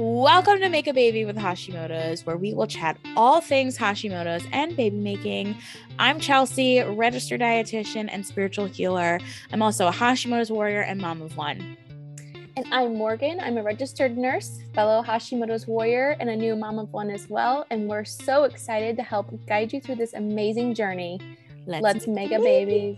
Welcome to Make a Baby with Hashimoto's, where we will chat all things Hashimoto's and baby making. I'm Chelsea, registered dietitian and spiritual healer. I'm also a Hashimoto's warrior and mom of one. And I'm Morgan. I'm a registered nurse, fellow Hashimoto's warrior, and a new mom of one as well. And we're so excited to help guide you through this amazing journey. Let's make a baby.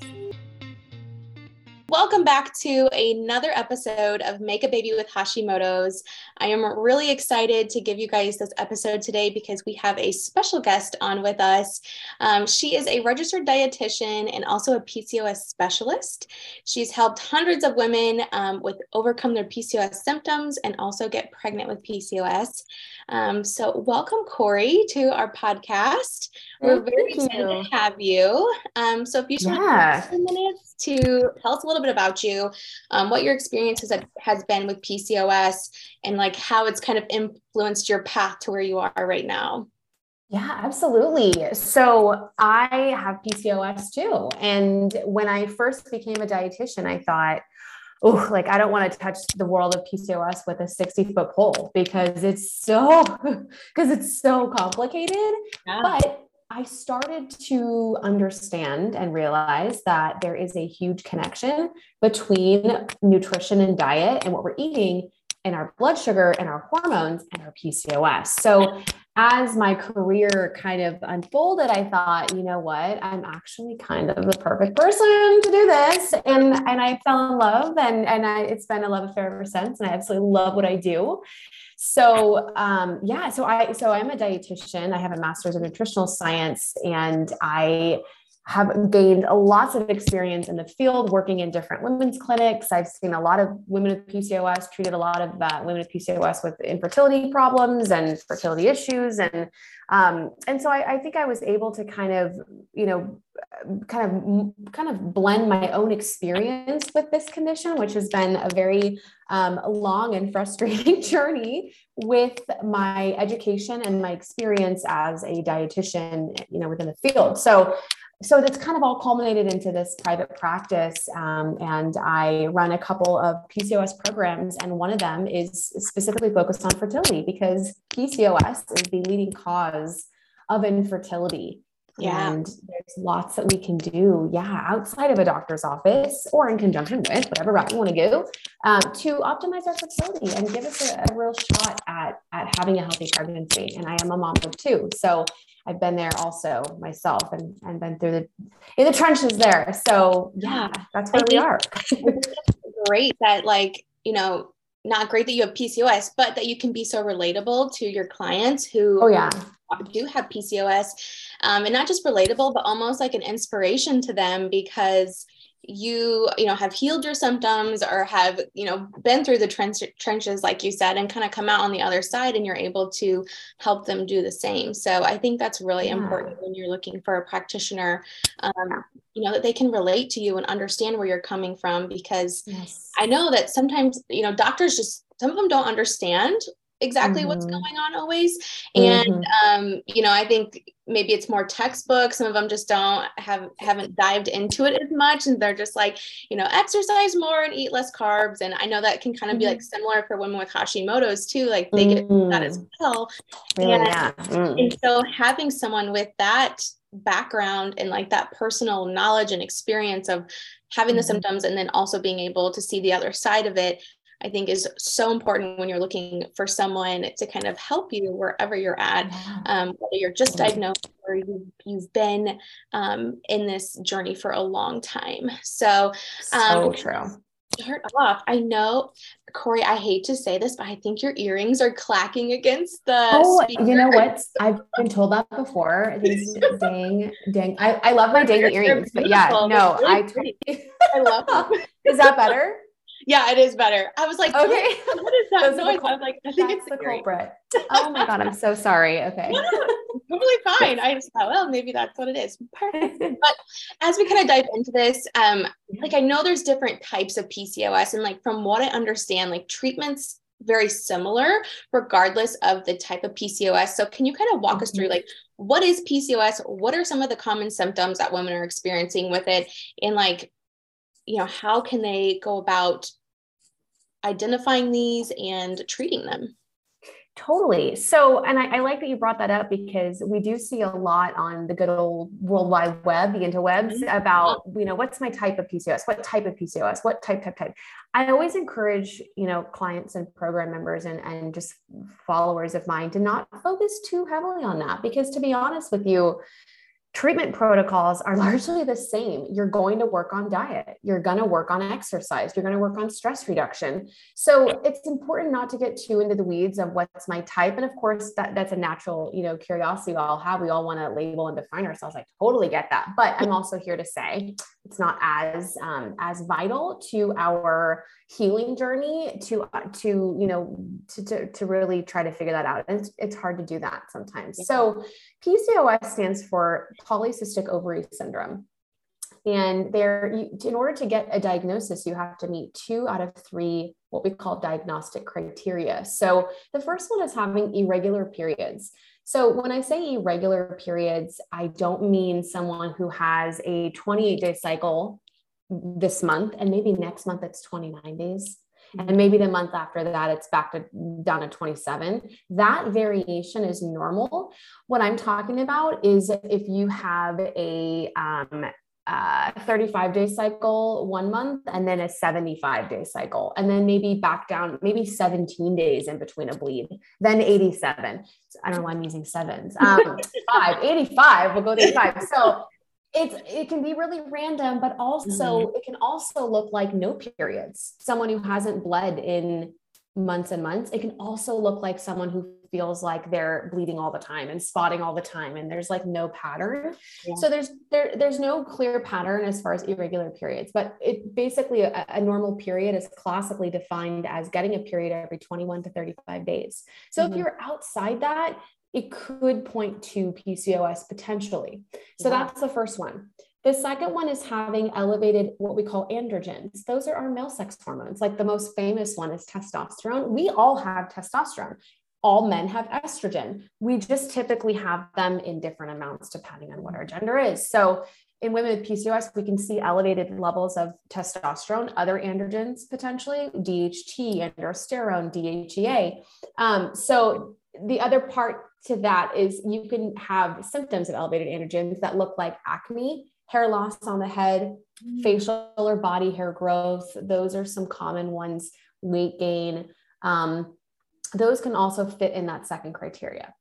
Welcome back to another episode of Make a Baby with Hashimoto's. I am really excited to give you guys this episode today because we have a special guest on with us. She is a registered dietitian and also a PCOS specialist. She's helped hundreds of women overcome their PCOS symptoms and also get pregnant with PCOS. So welcome, Corey, to our podcast. We're very excited to have you. So if you just want 2 minutes to tell us a little bit about you, what your experience has been with PCOS and like how it's kind of influenced your path to where you are right now. Yeah, absolutely. So I have PCOS too. And when I first became a dietitian, I thought, oh, like I don't want to touch the world of PCOS with a 60-foot pole because it's so complicated. Yeah. But I started to understand and realize that there is a huge connection between nutrition and diet and what we're eating and our blood sugar and our hormones and our PCOS. So as my career kind of unfolded, I thought, you know what, I'm actually kind of the perfect person to do this. And I fell in love and it's been a love affair ever since. And I absolutely love what I do. So, so I'm a dietitian. I have a master's in nutritional science and I have gained lots of experience in the field working in different women's clinics. I've seen a lot of women with PCOS, treated a lot of women with PCOS with infertility problems and fertility issues. And so I think I was able to kind of blend my own experience with this condition, which has been a very long and frustrating journey, with my education and my experience as a dietitian, within the field. So that's kind of all culminated into this private practice. And I run a couple of PCOS programs. And one of them is specifically focused on fertility because PCOS is the leading cause of infertility. Yeah. And there's lots that we can do, outside of a doctor's office or in conjunction with whatever route you want to go, to optimize our fertility and give us a real shot at having a healthy pregnancy. And I am a mom of two, so I've been there also myself and been through in the trenches there. So that's where we are. Great that not great that you have PCOS, but that you can be so relatable to your clients who do have PCOS, and not just relatable, but almost like an inspiration to them because you have healed your symptoms or have, been through the trenches, like you said, and kind of come out on the other side and you're able to help them do the same. So I think that's really important when you're looking for a practitioner, that they can relate to you and understand where you're coming from, because I know that sometimes, doctors some of them don't understand exactly what's going on always. And, I think maybe it's more textbook. Some of them just haven't dived into it as much. And they're just like, exercise more and eat less carbs. And I know that can kind of be like similar for women with Hashimoto's too. Like they get that as well. Really, and so having someone with that background and like that personal knowledge and experience of having the symptoms and then also being able to see the other side of it, I think is so important when you're looking for someone to kind of help you wherever you're at, whether you're just diagnosed or you've been in this journey for a long time. So, so true. Start off. I know, Corey, I hate to say this, but I think your earrings are clacking against the speaker. You know what? I've been told that before. These dang. I love my dang earrings, but really I love them. Is that better? Yeah, it is better. I was like, okay, what is that noise? I was like, I think it's the culprit. Oh my God, I'm so sorry. Okay. No, totally fine. I just thought, well, maybe that's what it is. Perfect. But as we kind of dive into this, I know there's different types of PCOS and like, from what I understand, like treatments very similar regardless of the type of PCOS. So can you kind of walk us through like, what is PCOS? What are some of the common symptoms that women are experiencing with it? And like, how can they go about identifying these and treating them? Totally. So, and I like that you brought that up because we do see a lot on the good old World Wide Web, the interwebs, about, you know, what's my type of PCOS? What type of PCOS? What type? I always encourage, you know, clients and program members and just followers of mine to not focus too heavily on that, because to be honest with you, treatment protocols are largely the same. You're going to work on diet. You're going to work on exercise. You're going to work on stress reduction. So it's important not to get too into the weeds of what's my type. And of course that's a natural, you know, curiosity we all have. We all want to label and define ourselves. I totally get that. But I'm also here to say it's not as vital to our healing journey to really try to figure that out. And it's hard to do that sometimes. So PCOS stands for polycystic ovary syndrome. And in order to get a diagnosis, you have to meet 2 out of 3, what we call diagnostic criteria. So the first one is having irregular periods. So when I say irregular periods, I don't mean someone who has a 28-day cycle this month, and maybe next month it's 29 days. And maybe the month after that, it's down to 27. That variation is normal. What I'm talking about is if you have a 35-day cycle one month, and then a 75-day cycle, and then maybe back down, maybe 17 days in between a bleed, then 87. I don't know why I'm using sevens. 85, we'll go to 85. So it can be really random, but also it can also look like no periods. Someone who hasn't bled in months and months. It can also look like someone who feels like they're bleeding all the time and spotting all the time, and there's like no pattern. Yeah. So there's no clear pattern as far as irregular periods, but it basically a normal period is classically defined as getting a period every 21 to 35 days. So if you're outside that, it could point to PCOS potentially. So that's the first one. The second one is having elevated what we call androgens. Those are our male sex hormones. Like the most famous one is testosterone. We all have testosterone. All men have estrogen. We just typically have them in different amounts depending on what our gender is. So in women with PCOS, we can see elevated levels of testosterone, other androgens, potentially DHT, androsterone, DHEA. So the other part to that is you can have symptoms of elevated androgens that look like acne, hair loss on the head, facial or body hair growth. Those are some common ones, weight gain. Those can also fit in that second criteria.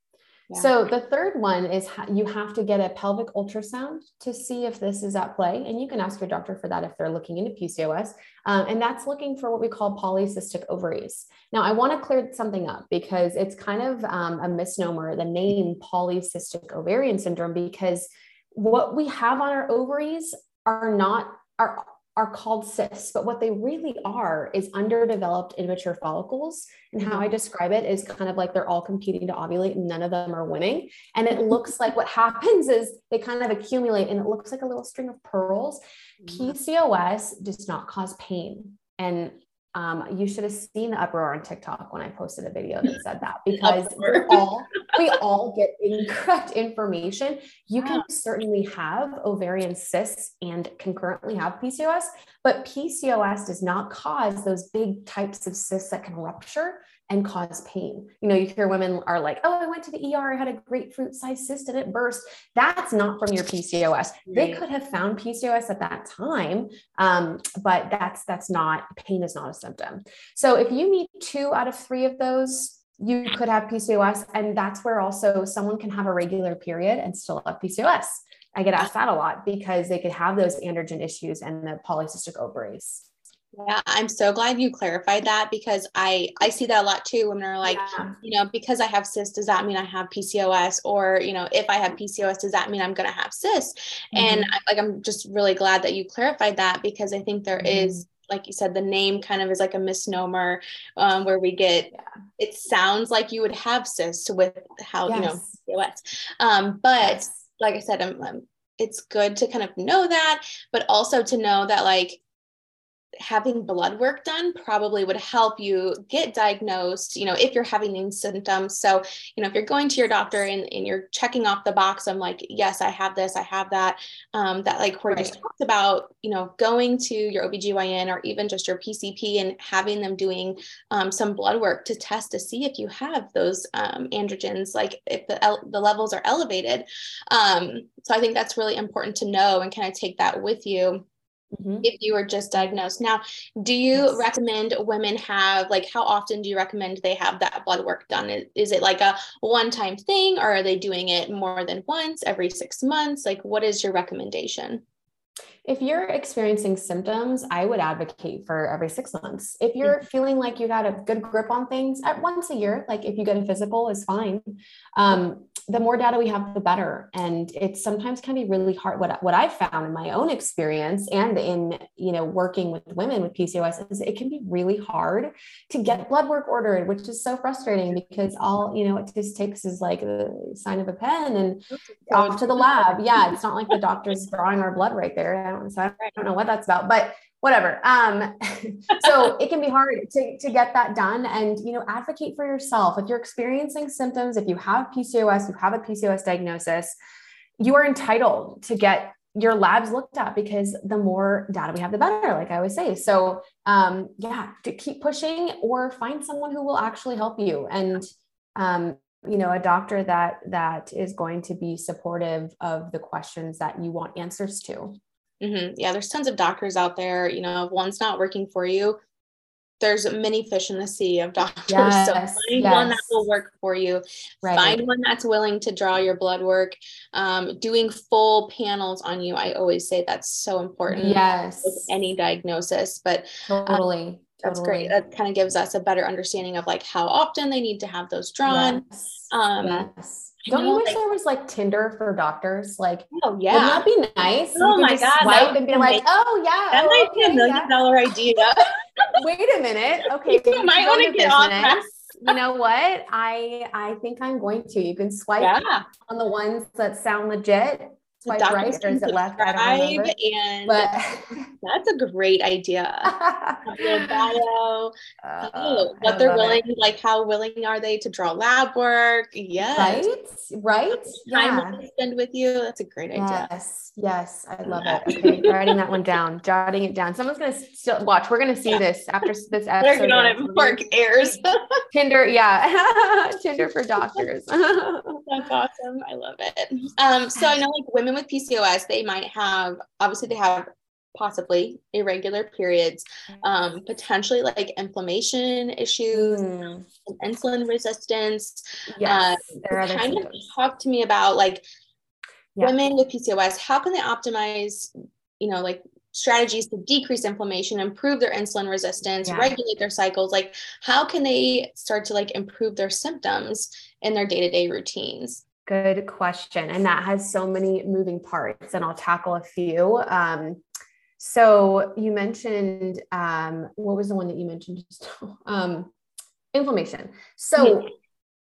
Yeah. So the third one is you have to get a pelvic ultrasound to see if this is at play. And you can ask your doctor for that if they're looking into PCOS. And that's looking for what we call polycystic ovaries. Now I want to clear something up because it's kind of a misnomer, the name polycystic ovarian syndrome, because what we have on our ovaries are called cysts, but what they really are is underdeveloped immature follicles. And how I describe it is kind of like they're all competing to ovulate and none of them are winning. And it looks like what happens is they kind of accumulate and it looks like a little string of pearls. PCOS does not cause pain. And you should have seen the uproar on TikTok when I posted a video that said that, because we all get incorrect information. You can certainly have ovarian cysts and concurrently have PCOS, but PCOS does not cause those big types of cysts that can rupture and cause pain. You know, you hear women are like, oh, I went to the ER, I had a grapefruit-sized cyst and it burst. That's not from your PCOS. They could have found PCOS at that time, but that's not, pain is not a symptom. So if you meet 2 out of 3 of those, you could have PCOS, and that's where also someone can have a regular period and still have PCOS. I get asked that a lot because they could have those androgen issues and the polycystic ovaries. Yeah, I'm so glad you clarified that, because I see that a lot too. Women are like, you know, because I have cysts, does that mean I have PCOS? Or, you know, if I have PCOS, does that mean I'm going to have cysts? And I'm just really glad that you clarified that, because I think there is, like you said, the name kind of is like a misnomer, where we get, it sounds like you would have cysts with how, you know, PCOS. Like I said, it's good to kind of know that, but also to know that, like, having blood work done probably would help you get diagnosed, you know, if you're having these symptoms. So, you know, if you're going to your doctor and you're checking off the box, I'm like, yes, I have this, I have that, that like Corey just talked about, you know, going to your OBGYN or even just your PCP and having them doing some blood work to test to see if you have those androgens, like if the levels are elevated. So I think that's really important to know and kind of take that with you. Mm-hmm. If you were just diagnosed. Now, do you recommend women have, like, how often do you recommend they have that blood work done? Is it like a one-time thing, or are they doing it more than once, every 6 months? Like, what is your recommendation? If you're experiencing symptoms, I would advocate for every 6 months. If you're feeling like you got a good grip on things, at once a year, like if you get a physical is fine. The more data we have, the better. And it sometimes can be really hard. What I've found in my own experience and in, you know, working with women with PCOS is it can be really hard to get blood work ordered, which is so frustrating because all, you know, it just takes is like the sign of a pen and off to the lab. Yeah. It's not like the doctor's drawing our blood right there. I don't know what that's about, but whatever. So it can be hard to get that done and, you know, advocate for yourself. If you're experiencing symptoms, if you have PCOS, you have a PCOS diagnosis, you are entitled to get your labs looked at because the more data we have, the better, like I always say. So, to keep pushing or find someone who will actually help you. And, you know, a doctor that is going to be supportive of the questions that you want answers to. Mm-hmm. Yeah. There's tons of doctors out there, you know, if one's not working for you, there's many fish in the sea of doctors. Yes, so find one that will work for you. Right. Find one that's willing to draw your blood work. Doing full panels on you. I always say that's so important. Yes. With any diagnosis, but totally. That's great. That kind of gives us a better understanding of like how often they need to have those drawn. Yes. Don't you wish there was like Tinder for doctors? Like, oh yeah, wouldn't that be nice? Oh my God, swipe and be like, oh yeah, that might be $1 million idea. Wait a minute, okay, you might want to get on that. You know what? I think I'm going to. You can swipe on the ones that sound legit. Swipe right, or is it left? I don't remember. That's a great idea. What they're willing, like how willing are they to draw lab work? Yes. Right. Time to spend with you. That's a great idea. Yes. I love it. Okay, writing that one down, jotting it down. Someone's gonna still watch. We're gonna see this after this episode. They're gonna have pork airs. Tinder, Tinder for doctors. That's awesome. I love it. So I know, like, women with PCOS, they might have, obviously they have possibly irregular periods, potentially like inflammation issues, insulin resistance. Talk to me about like women with PCOS, how can they optimize, you know, like strategies to decrease inflammation, improve their insulin resistance, regulate their cycles? Like how can they start to like improve their symptoms in their day-to-day routines? Good question. And that has so many moving parts, and I'll tackle a few. So you mentioned, what was the one that you mentioned? Inflammation. So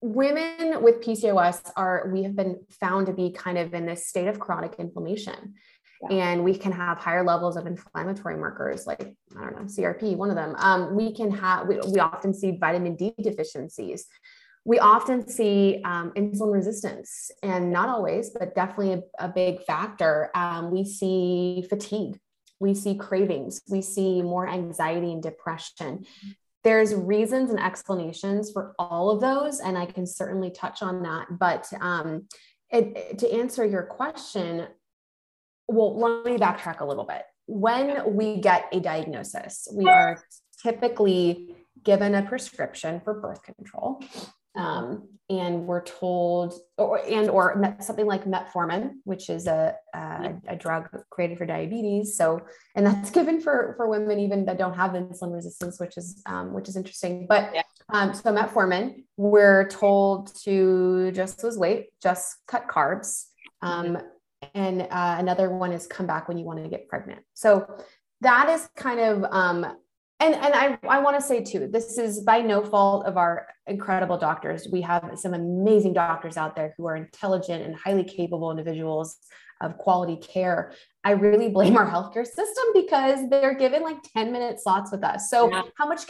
women with PCOS we have been found to be kind of in this state of chronic inflammation. And we can have higher levels of inflammatory markers, like, I don't know, CRP, one of them. We often see vitamin D deficiencies. We often see insulin resistance, and not always, but definitely a big factor. We see fatigue, we see cravings, we see more anxiety and depression. There's reasons and explanations for all of those, and I can certainly touch on that. But to answer your question, well, let me backtrack a little bit. When we get a diagnosis, we are typically given a prescription for birth control. And we're told, or something like metformin, which is a drug created for diabetes. So, and that's given for women even that don't have insulin resistance, which is interesting. But so metformin, we're told to just lose weight, just cut carbs, and another one is come back when you want to get pregnant. So that is kind of And I want to say too, this is by no fault of our incredible doctors. We have some amazing doctors out there who are intelligent and highly capable individuals. of quality care, I really blame our healthcare system because they're given like 10-minute slots with us. So yeah. How much change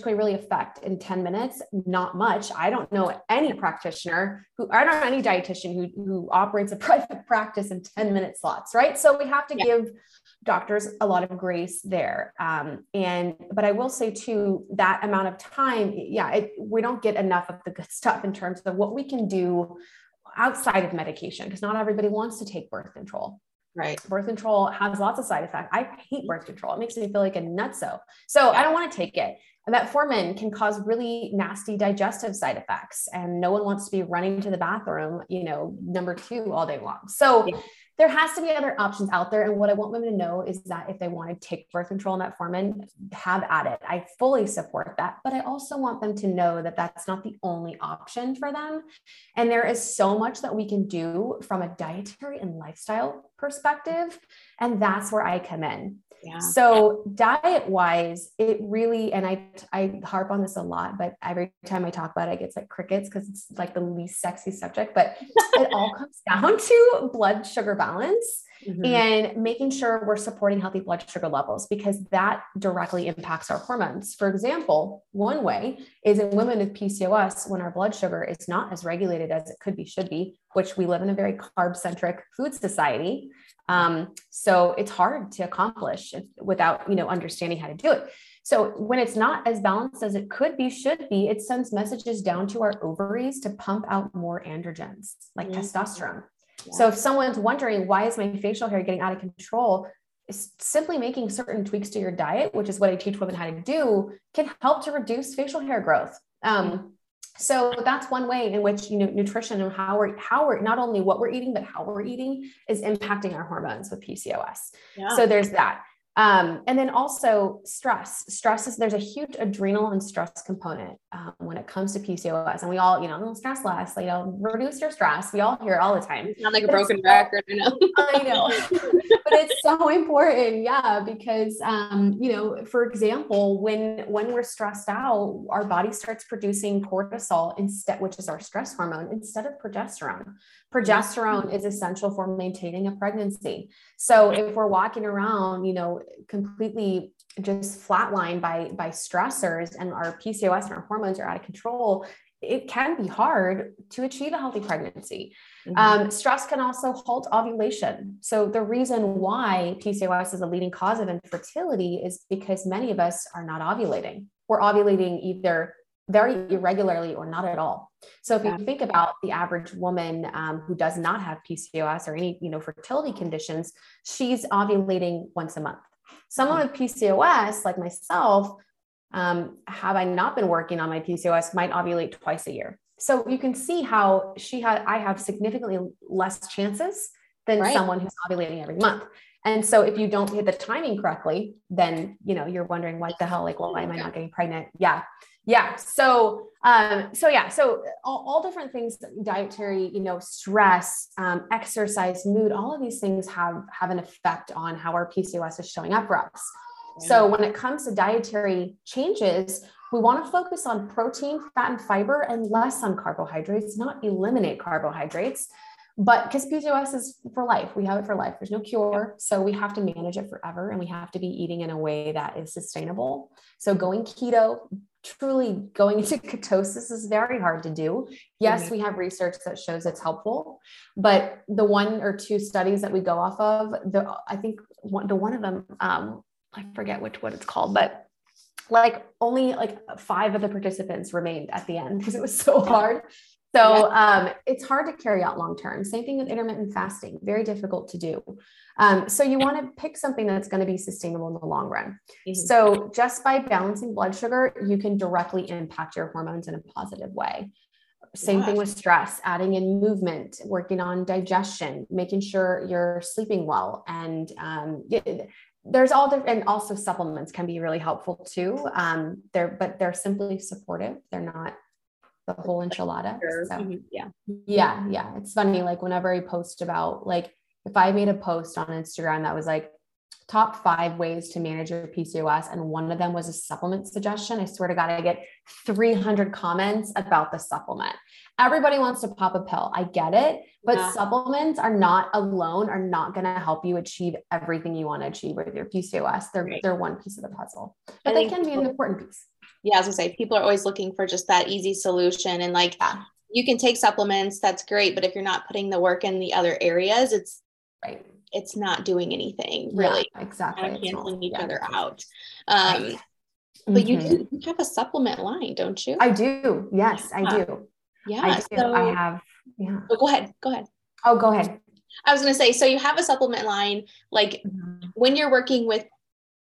can we really affect in 10 minutes? Not much. I don't know any practitioner any dietitian who operates a private practice in 10-minute slots, right? So we have to give doctors a lot of grace there. But I will say too, that amount of time, we don't get enough of the good stuff in terms of what we can do outside of medication, because not everybody wants to take birth control. Right. Birth control has lots of side effects. I hate birth control. It makes me feel like a nutso. So I don't want to take it. And metformin can cause really nasty digestive side effects. And no one wants to be running to the bathroom, number two all day long. So there has to be other options out there. And what I want women to know is that if they want to take birth control and metformin, have at it. I fully support that. But I also want them to know that that's not the only option for them. And there is so much that we can do from a dietary and lifestyle perspective. And that's where I come in. Yeah. So diet wise, it really, and I harp on this a lot, but every time I talk about it, I get like crickets because it's like the least sexy subject, but it all comes down to blood sugar balance and making sure we're supporting healthy blood sugar levels, because that directly impacts our hormones. For example, one way is in women with PCOS, when our blood sugar is not as regulated as it should be, which we live in a very carb-centric food society. So it's hard to accomplish without, understanding how to do it. So when it's not as balanced as it should be, it sends messages down to our ovaries to pump out more androgens like testosterone. Yeah. So if someone's wondering, why is my facial hair getting out of control? Simply making certain tweaks to your diet, which is what I teach women how to do, can help to reduce facial hair growth. So that's one way in which, nutrition and how we're not only what we're eating, but how we're eating is impacting our hormones with PCOS. Yeah. So there's that. And then also stress is, there's a huge adrenal and stress component, when it comes to PCOS, and we all, stress less, reduce your stress. We all hear it all the time. It's not like a broken record. I know, but it's so important. Yeah. Because, for example, when we're stressed out, our body starts producing cortisol instead, which is our stress hormone, instead of progesterone. Progesterone is essential for maintaining a pregnancy. So if we're walking around, completely just flatlined by stressors, and our PCOS and our hormones are out of control, it can be hard to achieve a healthy pregnancy. Stress can also halt ovulation. So the reason why PCOS is a leading cause of infertility is because many of us are not ovulating. We're ovulating either very irregularly or not at all. So if you think about the average woman who does not have PCOS or any, fertility conditions, she's ovulating once a month. Someone with PCOS, like myself, have I not been working on my PCOS, might ovulate twice a year. So you can see how I have significantly less chances than someone who's ovulating every month. And so if you don't hit the timing correctly, then, you're wondering what the hell, why am I not getting pregnant? Yeah. So, so all different things, dietary, stress, exercise, mood, all of these things have an effect on how our PCOS is showing up for us. Yeah. So when it comes to dietary changes, we want to focus on protein, fat, and fiber, and less on carbohydrates, not eliminate carbohydrates, but because PCOS is for life, we have it for life. There's no cure. So we have to manage it forever, and we have to be eating in a way that is sustainable. So going keto, truly going into ketosis, is very hard to do. Yes, we have research that shows it's helpful, but the one or two studies that we go off of, I think one of them, I forget what it's called, but only 5 of the participants remained at the end because it was so hard. So it's hard to carry out long-term. Same thing with intermittent fasting, very difficult to do. So you want to pick something that's going to be sustainable in the long run. So just by balancing blood sugar, you can directly impact your hormones in a positive way. Same thing with stress, adding in movement, working on digestion, making sure you're sleeping well. And there's all different, and also supplements can be really helpful too. They're simply supportive. They're not the whole enchilada. So, yeah. It's funny. Whenever I post about, if I made a post on Instagram that was top 5 ways to manage your PCOS. And one of them was a supplement suggestion. I swear to God, I get 300 comments about the supplement. Everybody wants to pop a pill. I get it, but supplements are not going to help you achieve everything you want to achieve with your PCOS. They're one piece of the puzzle, but they can be an important piece. Yeah. I was gonna say, people are always looking for just that easy solution. And like, you can take supplements. That's great. But if you're not putting the work in the other areas, it's not doing anything really. Yeah, exactly. Kind of canceling each other out. Right. But you have a supplement line, don't you? I do. Yes, yeah. I do. Yeah. I do. So I have, yeah. Oh, go ahead. Oh, go ahead. I was going to say, so you have a supplement line, like when you're working with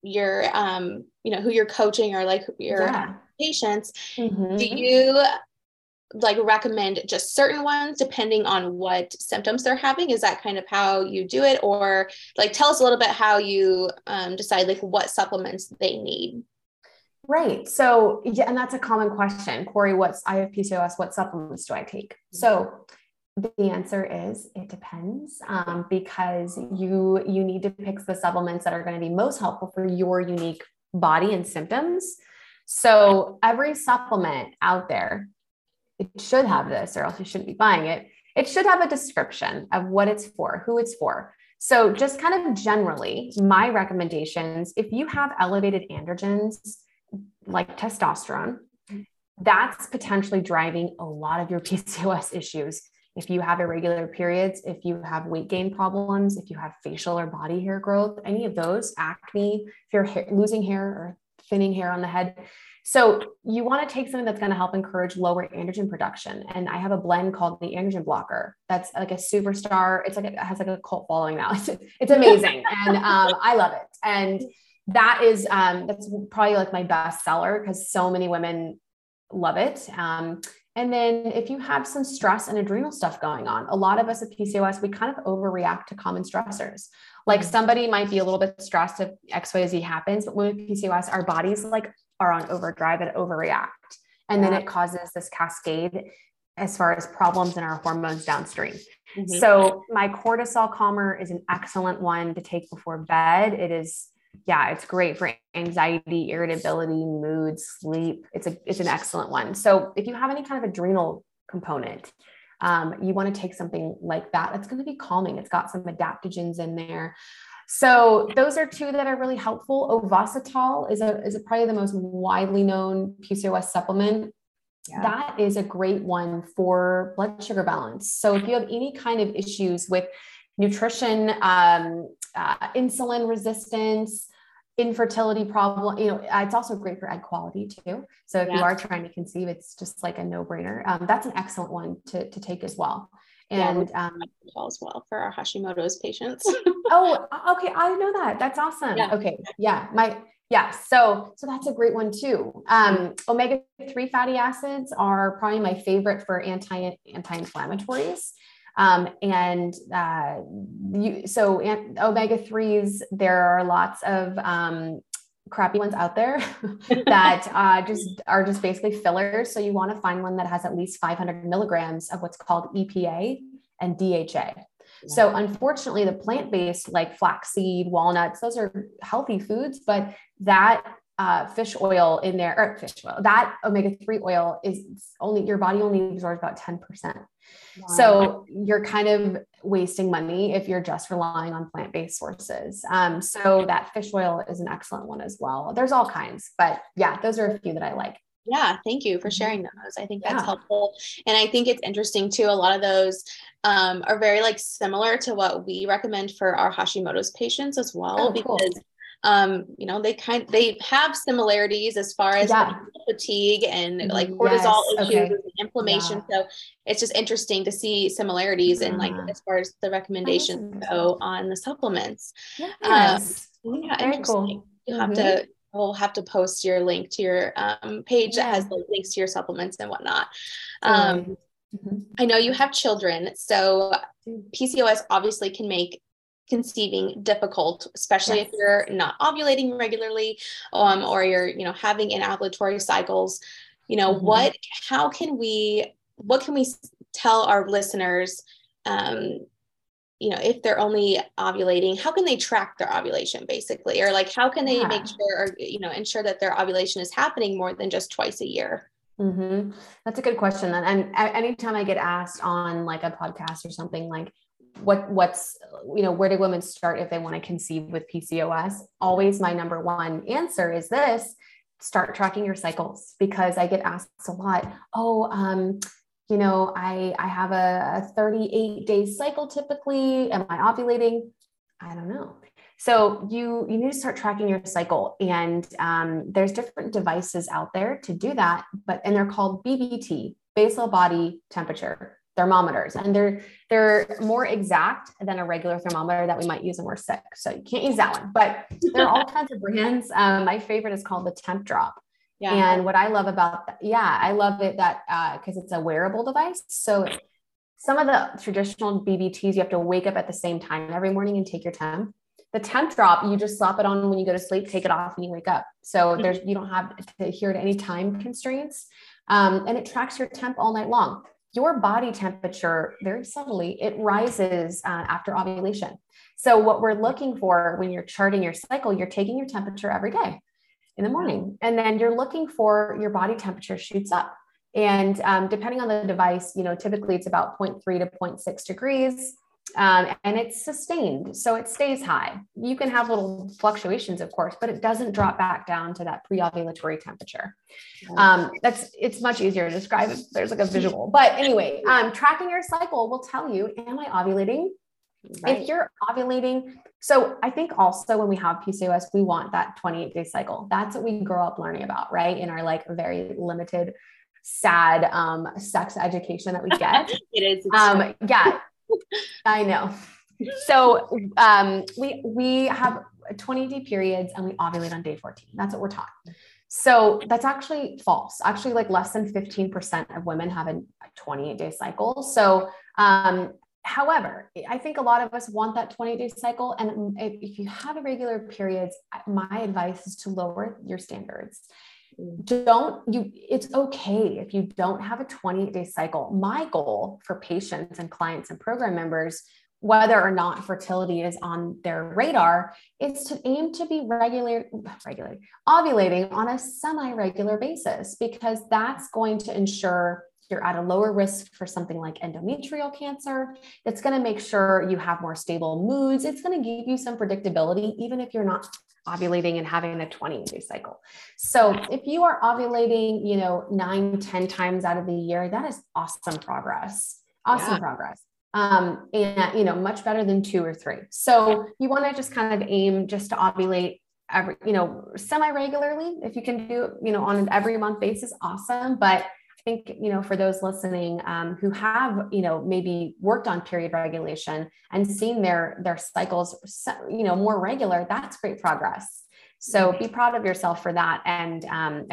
your, who you're coaching or like your patients, do you like recommend just certain ones depending on what symptoms they're having? Is that kind of how you do it? Or like, tell us a little bit how you decide like what supplements they need. Right. So, yeah. And that's a common question. Corey, I have PCOS. What supplements do I take? So the answer is it depends, because you need to pick the supplements that are going to be most helpful for your unique body and symptoms. So every supplement out there, it should have this, or else you shouldn't be buying it. It should have a description of what it's for, who it's for. So just kind of generally, my recommendations, if you have elevated androgens, like testosterone, that's potentially driving a lot of your PCOS issues. If you have irregular periods, if you have weight gain problems, if you have facial or body hair growth, any of those, acne, if you're losing hair or thinning hair on the head. So you want to take something that's going to help encourage lower androgen production. And I have a blend called the Androgen Blocker. That's like a superstar. It's like, it has like a cult following now. It's amazing. And I love it. And that is, that's probably like my best seller because so many women love it. And then if you have some stress and adrenal stuff going on, a lot of us at PCOS, we kind of overreact to common stressors. Like somebody might be a little bit stressed if X, Y, Z happens, but when PCOS, our bodies like are on overdrive and overreact. And then it causes this cascade as far as problems in our hormones downstream. So my cortisol calmer is an excellent one to take before bed. It is, it's great for anxiety, irritability, mood, sleep. It's an excellent one. So if you have any kind of adrenal component, you want to take something like that. That's going to be calming. It's got some adaptogens in there. So those are two that are really helpful. Ovacetol is probably the most widely known PCOS supplement. Yeah. That is a great one for blood sugar balance. So if you have any kind of issues with nutrition, insulin resistance, infertility problem, it's also great for egg quality too. So if you are trying to conceive, it's just like a no-brainer. That's an excellent one to take as well. And as well for our Hashimoto's patients. Oh, okay. I know that. That's awesome. Yeah. Okay. Yeah. So that's a great one too. Omega-3 fatty acids are probably my favorite for anti-inflammatories. Omega-3s, there are lots of, crappy ones out there that, just basically fillers. So you want to find one that has at least 500 milligrams of what's called EPA and DHA. Yeah. So unfortunately the plant-based like flaxseed, walnuts, those are healthy foods, but that, that omega-3 oil is your body only absorbs about 10%. Wow. So you're kind of wasting money if you're just relying on plant-based sources. So that fish oil is an excellent one as well. There's all kinds, but those are a few that I like. Yeah. Thank you for sharing those. I think that's helpful. And I think it's interesting too. A lot of those, are very like similar to what we recommend for our Hashimoto's patients as well, because they have similarities as far as fatigue and like cortisol issues and inflammation. So it's just interesting to see similarities in like, as far as the recommendations go on the supplements. Yes. Very cool. You'll have to, we'll have to post your link to your page that has like links to your supplements and whatnot. I know you have children, so PCOS obviously can make conceiving difficult, especially if you're not ovulating regularly, or you're, having anovulatory cycles, what can we tell our listeners, you know, if they're only ovulating, how can they track their ovulation basically? Or like, how can they make sure, or, you know, ensure that their ovulation is happening more than just twice a year? Mm-hmm. That's a good question. And anytime I get asked on like a podcast or something, like what's, you know, where do women start if they want to conceive with PCOS? Always my number one answer is this: start tracking your cycles, because I get asked a lot. Oh, you know, I have a 38-day cycle typically. Am I ovulating? I don't know. So you need to start tracking your cycle, and there's different devices out there to do that, and they're called BBT, basal body temperature thermometers, and they're more exact than a regular thermometer that we might use when we're sick. So you can't use that one, but there are all kinds of brands. My favorite is called the Temp Drop. Yeah. And what I love about that, I love it that, cause it's a wearable device. So some of the traditional BBTs, you have to wake up at the same time every morning and take your temp. The Temp Drop, you just slap it on when you go to sleep, take it off when you wake up. So you don't have to adhere to any time constraints. And it tracks your temp all night long. Your body temperature, very subtly, it rises after ovulation. So what we're looking for when you're charting your cycle, you're taking your temperature every day in the morning, and then you're looking for your body temperature shoots up. And depending on the device, you know, typically it's about 0.3 to 0.6 degrees. And it's sustained. So it stays high. You can have little fluctuations, of course, but it doesn't drop back down to that pre-ovulatory temperature. It's much easier to describe if there's like a visual, but anyway, tracking your cycle will tell you, am I ovulating? Right. If you're ovulating. So I think also when we have PCOS, we want that 28-day cycle. That's what we grow up learning about, right? In our like very limited, sad, sex education that we get. It is. Yeah. I know. So, we have 20-day periods and we ovulate on day 14. That's what we're taught. So that's actually false. Actually, like less than 15% of women have a 28-day cycle. So, however, I think a lot of us want that 28-day cycle. And if you have irregular periods, my advice is to lower your standards. It's okay if you don't have a 28-day cycle. My goal for patients and clients and program members, whether or not fertility is on their radar, is to aim to be regularly ovulating on a semi-regular basis, because that's going to ensure you're at a lower risk for something like endometrial cancer. It's going to make sure you have more stable moods. It's going to give you some predictability, even if you're not ovulating and having a 28-day cycle. So if you are ovulating, you know, 9-10 times out of the year, that is awesome progress. Awesome progress. And you know, much better than 2 or 3. So you want to just kind of aim just to ovulate every, you know, semi-regularly. If you can do, you know, on an every month basis, awesome. But I think, you know, for those listening who have, you know, maybe worked on period regulation and seen their cycles, you know, more regular, that's great progress. So be proud of yourself for that. And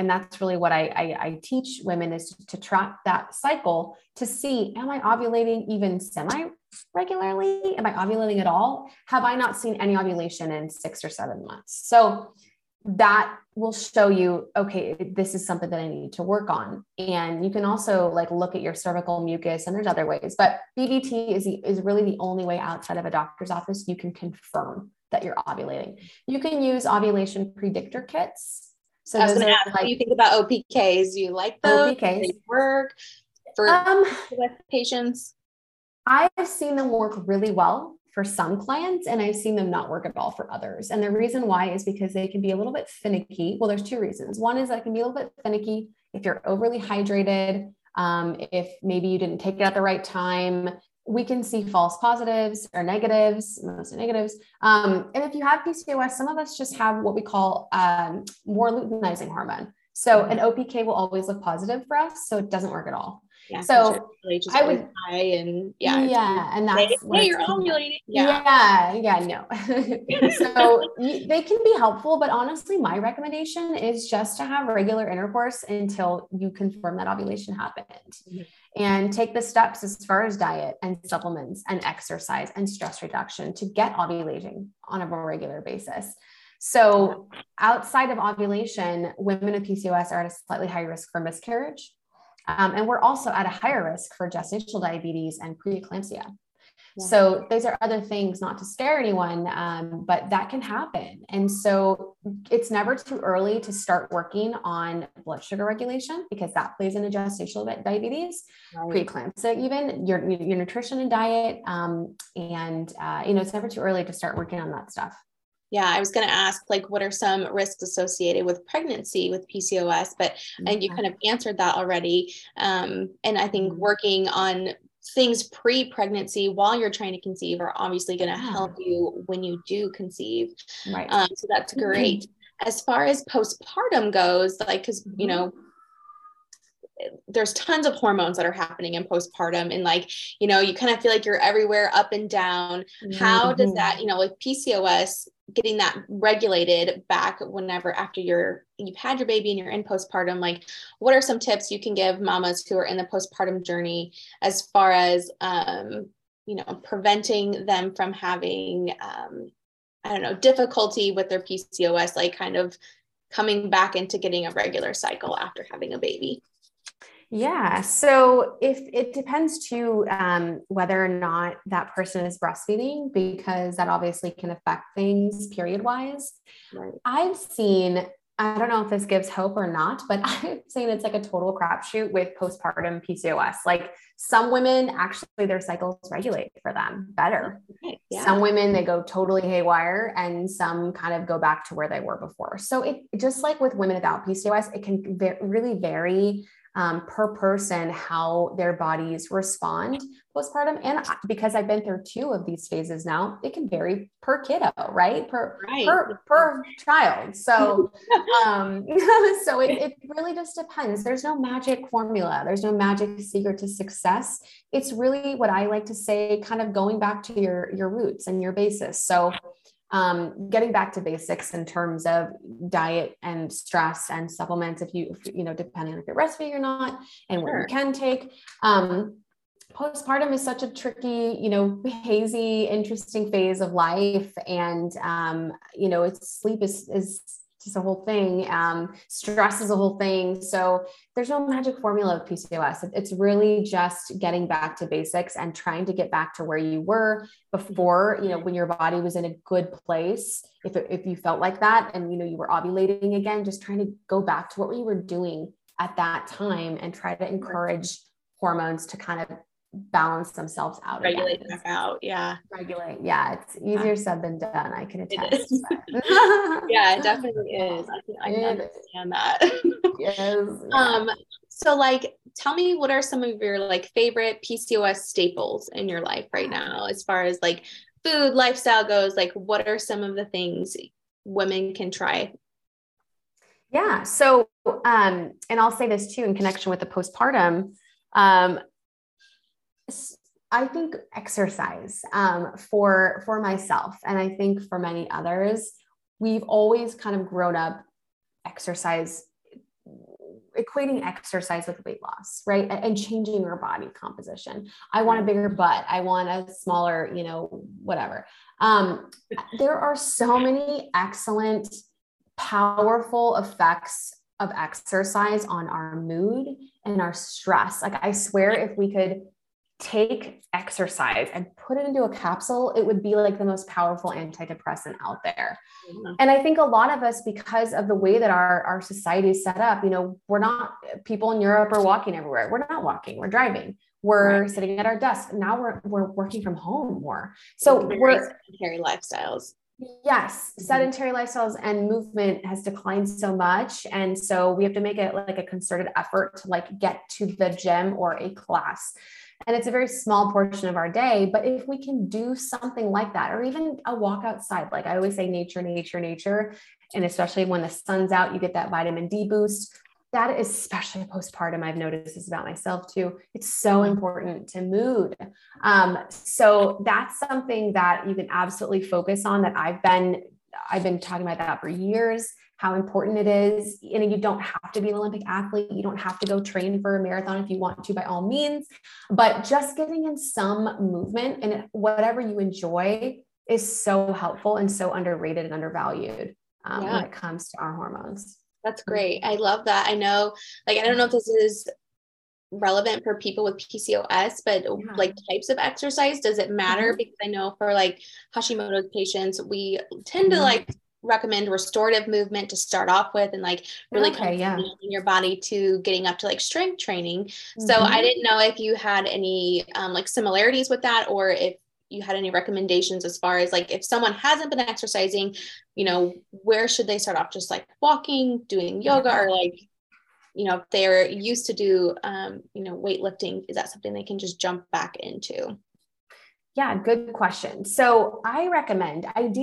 that's really what I teach women, is to track that cycle to see, am I ovulating even semi-regularly? Am I ovulating at all? Have I not seen any ovulation in 6 or 7 months? So that will show you, okay, this is something that I need to work on. And you can also like look at your cervical mucus, and there's other ways, but BBT is really the only way outside of a doctor's office you can confirm that you're ovulating. You can use ovulation predictor kits. So I was going to ask, like, you think about OPKs, you like those? OPKs. They work for patients? I've seen them work really well for some clients, and I've seen them not work at all for others. And the reason why is because they can be a little bit finicky. Well, there's 2 reasons. One is that it can be a little bit finicky if you're overly hydrated, if maybe you didn't take it at the right time. We can see false positives or negatives, mostly negatives. And if you have PCOS, some of us just have what we call more luteinizing hormone. So an OPK will always look positive for us, so it doesn't work at all. Yeah, so really I would say, and that's like, hey, you're ovulating. No. So they can be helpful, but honestly, my recommendation is just to have regular intercourse until you confirm that ovulation happened, and take the steps as far as diet and supplements and exercise and stress reduction to get ovulating on a more regular basis. So outside of ovulation, women with PCOS are at a slightly higher risk for miscarriage. And we're also at a higher risk for gestational diabetes and preeclampsia. Yeah. So those are other things, not to scare anyone, but that can happen. And so it's never too early to start working on blood sugar regulation, because that plays into gestational diabetes, right, preeclampsia, even your nutrition and diet. It's never too early to start working on that stuff. Yeah. I was going to ask, like, what are some risks associated with pregnancy with PCOS, but you kind of answered that already. And I think working on things pre-pregnancy while you're trying to conceive are obviously going to help you when you do conceive. Right. So that's great. Mm-hmm. As far as postpartum goes, like, cause you know, there's tons of hormones that are happening in postpartum, and like, you know, you kind of feel like you're everywhere, up and down. Mm-hmm. How does that, you know, with PCOS, getting that regulated back whenever, after you've had your baby and you're in postpartum, like, what are some tips you can give mamas who are in the postpartum journey as far as, preventing them from having, difficulty with their PCOS, like kind of coming back into getting a regular cycle after having a baby? Yeah. So if it depends too, whether or not that person is breastfeeding, because that obviously can affect things period wise. Right. I've seen, I don't know if this gives hope or not, but I've seen it's like a total crapshoot with postpartum PCOS. Like, some women, actually their cycles regulate for them better. Okay. Yeah. Some women, they go totally haywire, and some kind of go back to where they were before. So it just, like with women without PCOS, it can really vary per person, how their bodies respond postpartum. And because I've been through two of these phases now, it can vary per kiddo, right? Per child. So, so it really just depends. There's no magic formula. There's no magic secret to success. It's really what I like to say, kind of going back to your roots and your basis. So, getting back to basics in terms of diet and stress and supplements, if depending on if you're breastfeeding or not, and what you can take. Postpartum is such a tricky, hazy, interesting phase of life. And, it's sleep is just a whole thing. Stress is a whole thing. So there's no magic formula of PCOS. It's really just getting back to basics and trying to get back to where you were before, when your body was in a good place, if you felt like that, and, you were ovulating again, just trying to go back to what you were doing at that time and try to encourage hormones to kind of balance themselves out. Regulate them out. Yeah. Regulate. Yeah. It's easier said than done. I can attest. Yeah, it definitely is. I can understand that. Yes. So like, tell me, what are some of your like favorite PCOS staples in your life right now, as far as like food, lifestyle goes? Like, what are some of the things women can try? Yeah. So, and I'll say this too, in connection with the postpartum, I think exercise, for myself, and I think for many others, we've always kind of grown up equating exercise with weight loss, right? And changing our body composition. I want a bigger butt. I want a smaller, whatever. There are so many excellent, powerful effects of exercise on our mood and our stress. Like, I swear, if we could take exercise and put it into a capsule, it would be like the most powerful antidepressant out there. Mm-hmm. And I think a lot of us, because of the way that our society is set up, people in Europe are walking everywhere. We're not walking, we're driving. We're sitting at our desk. Now we're working from home more. So we're sedentary lifestyles. Yes. Sedentary lifestyles and movement has declined so much. And so we have to make it like a concerted effort to like get to the gym or a class. And it's a very small portion of our day, but if we can do something like that, or even a walk outside, like I always say, nature, nature, nature. And especially when the sun's out, you get that vitamin D boost. That is, especially postpartum, I've noticed this about myself too. It's so important to mood. So that's something that you can absolutely focus on, that I've been talking about that for years, how important it is. You don't have to be an Olympic athlete. You don't have to go train for a marathon if you want to, by all means, but just getting in some movement and whatever you enjoy is so helpful and so underrated and undervalued when it comes to our hormones. That's great. I love that. I know, like, I don't know if this is relevant for people with PCOS, but like types of exercise, does it matter? Mm-hmm. Because I know for like Hashimoto's patients, we tend to like recommend restorative movement to start off with, and like really your body to getting up to like strength training. Mm-hmm. So I didn't know if you had any like similarities with that, or if you had any recommendations as far as like, if someone hasn't been exercising, you know, where should they start off? Just like walking, doing yoga, or like, you know, if they're used to do, you know, weightlifting, is that something they can just jump back into? Yeah, good question. So I recommend kind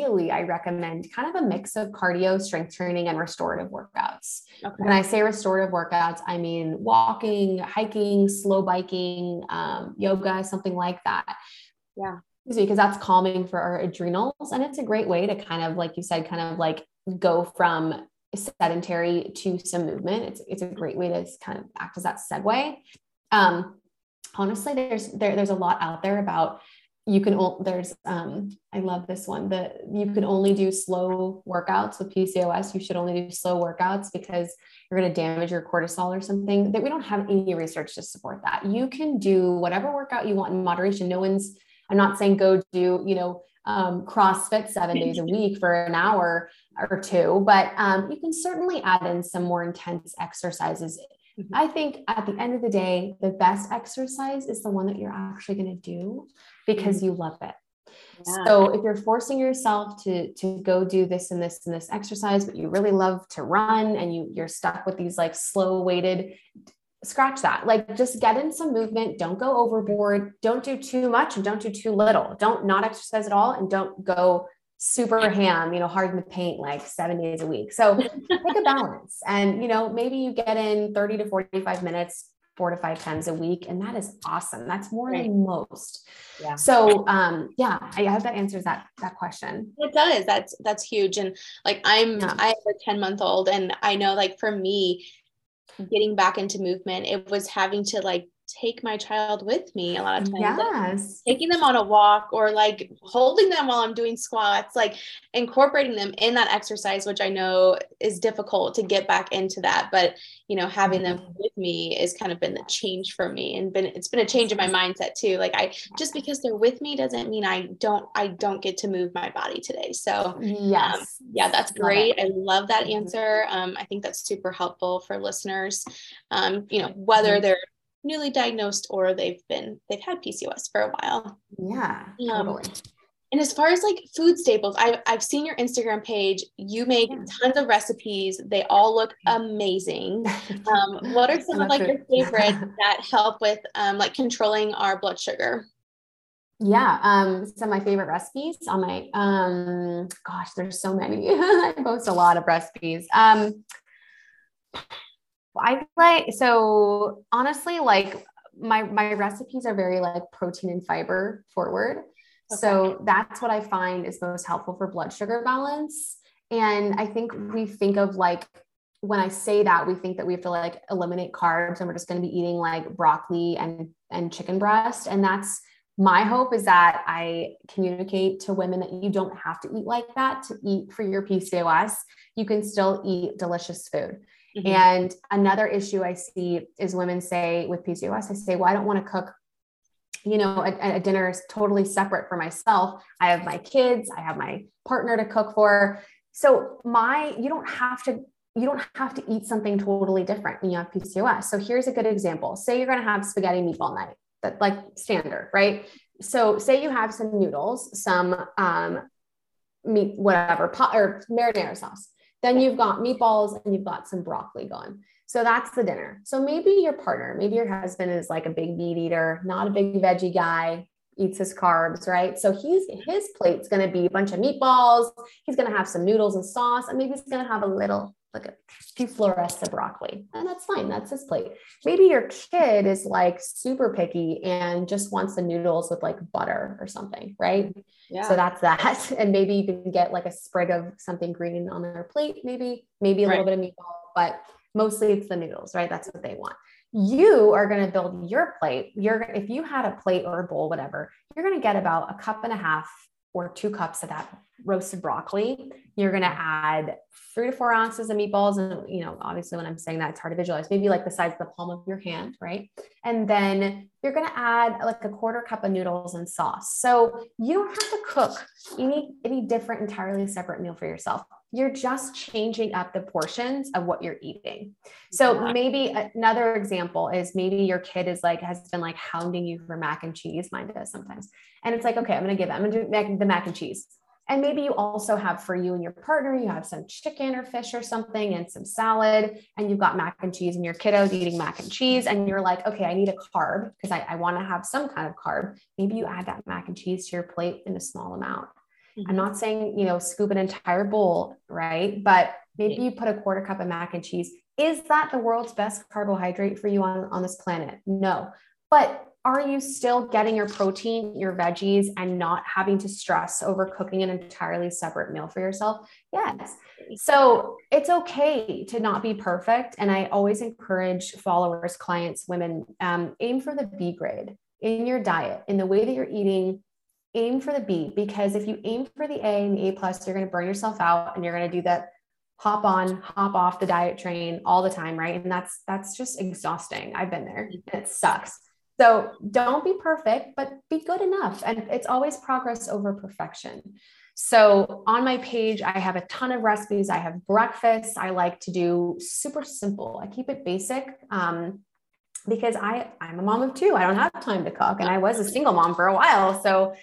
of a mix of cardio, strength training, and restorative workouts. Okay. When I say restorative workouts, I mean walking, hiking, slow biking, yoga, something like that. Yeah. Because that's calming for our adrenals. And it's a great way to kind of, like you said, kind of like go from sedentary to some movement. It's a great way to kind of act as that segue. Honestly, there's a lot out there about, I love this one, that you can only do slow workouts with PCOS. You should only do slow workouts because you're going to damage your cortisol or something. That we don't have any research to support that. You can do whatever workout you want in moderation. I'm not saying go do, CrossFit 7 days a week for an hour or two, but you can certainly add in some more intense exercises. Mm-hmm. I think at the end of the day, the best exercise is the one that you're actually going to do because you love it. Yeah. So if you're forcing yourself to go do this and this and this exercise, but you really love to run and you're stuck with these like slow weighted, scratch that. Like just get in some movement. Don't go overboard. Don't do too much and don't do too little. Don't not exercise at all. And don't go super ham, hard in the paint, like 7 days a week. So take a balance and, maybe you get in 30 to 45 minutes, 4 to 5 times a week. And that is awesome. That's more than most. Yeah. So, I hope that answers that question. It does. That's huge. And like, I have a 10-month-old, and I know like for me, getting back into movement, it was having to like take my child with me a lot of times, like, taking them on a walk or like holding them while I'm doing squats, like incorporating them in that exercise, which I know is difficult to get back into that, but having them with me is kind of been the change for me, and it's been a change in my mindset too. Like I, just because they're with me doesn't mean I don't get to move my body today. So that's great. I love that answer. I think that's super helpful for listeners, whether they're newly diagnosed or they've had PCOS for a while. Yeah, totally. And as far as like food staples, I've seen your Instagram page. You make tons of recipes. They all look amazing. What are some of like your favorites that help with like controlling our blood sugar? Yeah. Some of my favorite recipes on my, gosh, there's so many. I post a lot of recipes. Honestly, like my recipes are very like protein and fiber forward. Okay. So that's what I find is most helpful for blood sugar balance. And I think we think of like, when I say that, we think that we have to like eliminate carbs and we're just going to be eating like broccoli and chicken breast. And that's my hope, is that I communicate to women that you don't have to eat like that to eat for your PCOS. You can still eat delicious food. Mm-hmm. And another issue I see is women say with PCOS, I say, well, I don't want to cook, a dinner is totally separate for myself. I have my kids, I have my partner to cook for. So you don't have to eat something totally different when you have PCOS. So here's a good example. Say you're going to have spaghetti and meatball night, that like standard, right? So say you have some noodles, some, meat, whatever, pot or marinara sauce. Then you've got meatballs and you've got some broccoli going. So that's the dinner. So maybe your partner, maybe your husband is like a big meat eater, not a big veggie guy, eats his carbs, right? So his plate's going to be a bunch of meatballs. He's going to have some noodles and sauce, and maybe he's going to have a few florets of broccoli, and that's fine. That's his plate. Maybe your kid is like super picky and just wants the noodles with like butter or something, right? Yeah. So that's that. And maybe you can get like a sprig of something green on their plate, maybe a little bit of meatball, but mostly it's the noodles, right? That's what they want. You are going to build your plate. If you had a plate or a bowl, whatever, you're going to get about a cup and a half or 2 cups of that roasted broccoli, you're going to add 3 to 4 ounces of meatballs. And, you know, obviously when I'm saying that, it's hard to visualize, maybe like the size of the palm of your hand. Right. And then you're going to add like 1/4 cup of noodles and sauce. So you don't have to cook any different, entirely separate meal for yourself. You're just changing up the portions of what you're eating. So maybe another example is maybe your kid is like, has been like hounding you for mac and cheese. Mine does sometimes. And it's like, okay, I'm going to do the mac and cheese. And maybe you also have, for you and your partner, you have some chicken or fish or something and some salad, and you've got mac and cheese, and your kiddo's eating mac and cheese. And you're like, okay, I need a carb because I want to have some kind of carb. Maybe you add that mac and cheese to your plate in a small amount. Mm-hmm. I'm not saying, you know, scoop an entire bowl, right? But maybe you put 1/4 cup of mac and cheese. Is that the world's best carbohydrate for you on this planet? No. But are you still getting your protein, your veggies, and not having to stress over cooking an entirely separate meal for yourself? Yes. So it's okay to not be perfect. And I always encourage followers, clients, women, aim for the B grade in your diet, in the way that you're eating. Aim for the B, because if you aim for the A and the A+, you're going to burn yourself out, and you're going to do that hop on, hop off the diet train all the time. Right. And that's just exhausting. I've been there. It sucks. So don't be perfect, but be good enough. And it's always progress over perfection. So on my page, I have a ton of recipes. I have breakfasts. I like to do super simple. I keep it basic because I'm a mom of 2. I don't have time to cook. And I was a single mom for a while. So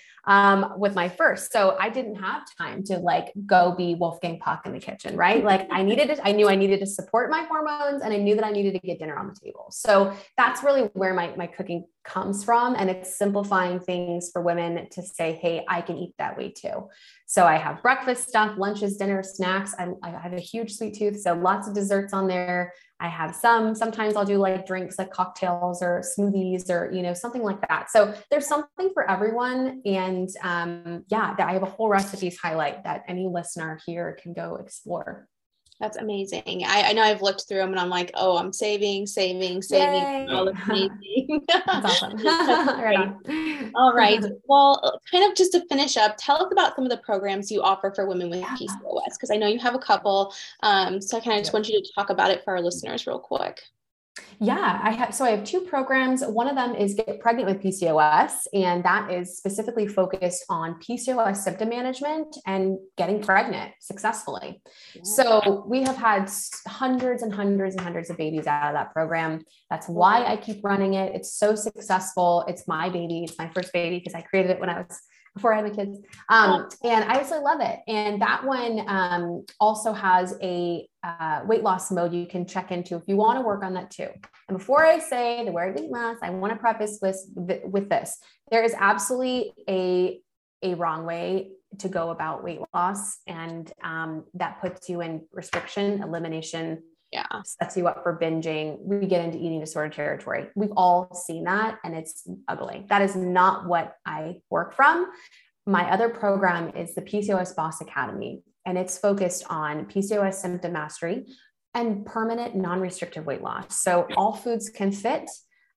with my first, so I didn't have time to like go be Wolfgang Puck in the kitchen, right? Like I needed it. I knew I needed to support my hormones, and I knew that I needed to get dinner on the table. So that's really where my cooking comes from. And it's simplifying things for women to say, hey, I can eat that way too. So I have breakfast stuff, lunches, dinner, snacks. I have a huge sweet tooth. So lots of desserts on there. I have sometimes I'll do like drinks, like cocktails or smoothies or, you know, something like that. So there's something for everyone. And I have a whole recipes highlight that any listener here can go explore. That's amazing. I know I've looked through them and I'm like, oh, I'm saving. All amazing. That's awesome. All right. Well, kind of just to finish up, tell us about some of the programs you offer for women with PCOS, because I know you have a couple. So I kind of just want you to talk about it for our listeners real quick. Yeah, I have 2 programs. One of them is Get Pregnant with PCOS, and that is specifically focused on PCOS symptom management and getting pregnant successfully. Yeah. So we have had hundreds of babies out of that program. That's why I keep running it. It's so successful. It's my baby. It's my first baby because I created it before I had the kids. And I absolutely love it. And that one also has a weight loss mode you can check into if you want to work on that too. And before I say the word weight loss, I want to preface with this. There is absolutely a wrong way to go about weight loss. And that puts you in restriction, elimination, sets you up for binging. We get into eating disorder territory. We've all seen that, and it's ugly. That is not what I work from. My other program is the PCOS Boss Academy, and it's focused on PCOS symptom mastery and permanent non-restrictive weight loss. So all foods can fit.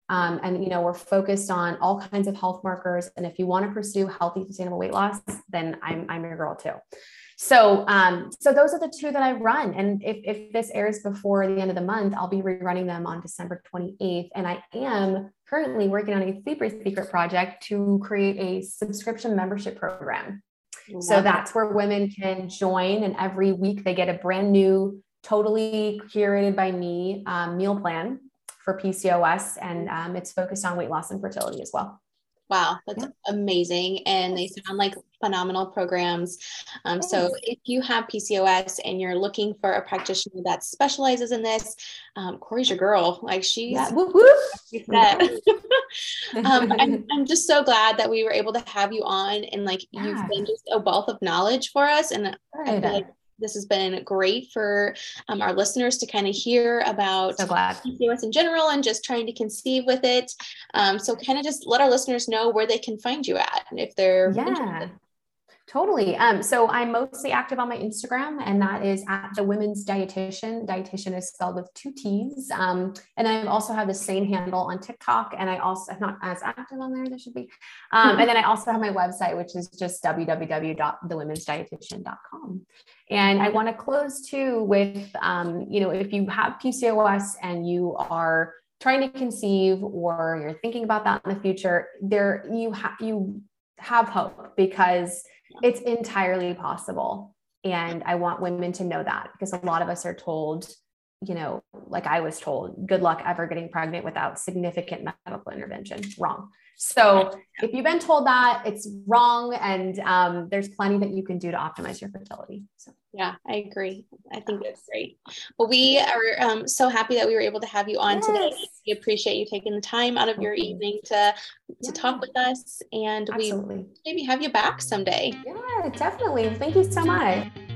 And, you know, we're focused on all kinds of health markers. And if you want to pursue healthy, sustainable weight loss, then I'm your girl too. So, so those are the 2 that I run. And if this airs before the end of the month, I'll be rerunning them on December 28th. And I am currently working on a Sleeper Secret project to create a subscription membership program. So that's where women can join, and every week they get a brand new, totally curated by me, meal plan for PCOS. And, it's focused on weight loss and fertility as well. Wow. That's amazing. And they sound like phenomenal programs. So if you have PCOS and you're looking for a practitioner that specializes in this, Corey's your girl. Like she's, I'm just so glad that we were able to have you on, and like, you've been just a wealth of knowledge for us. And I feel like this has been great for our listeners to kind of hear about PCOS in general and just trying to conceive with it. So kind of just let our listeners know where they can find you at and if they're interested. Totally. So I'm mostly active on my Instagram, and that is at the Women's Dietitian. Dietitian is spelled with 2 T's. And I also have the same handle on TikTok, and I'm not as active on there. There should be. And then I also have my website, which is just www.thewomensdietitian.com. And I want to close too with, if you have PCOS and you are trying to conceive, or you're thinking about that in the future, you have hope, because it's entirely possible. And I want women to know that, because a lot of us are told, like I was told, good luck ever getting pregnant without significant medical intervention. Wrong. So if you've been told that, it's wrong. And there's plenty that you can do to optimize your fertility. So. Yeah, I agree. I think that's great. Well, we are so happy that we were able to have you on today. We appreciate you taking the time out of your evening to talk with us. And we maybe have you back someday. Yeah, definitely. Thank you so much.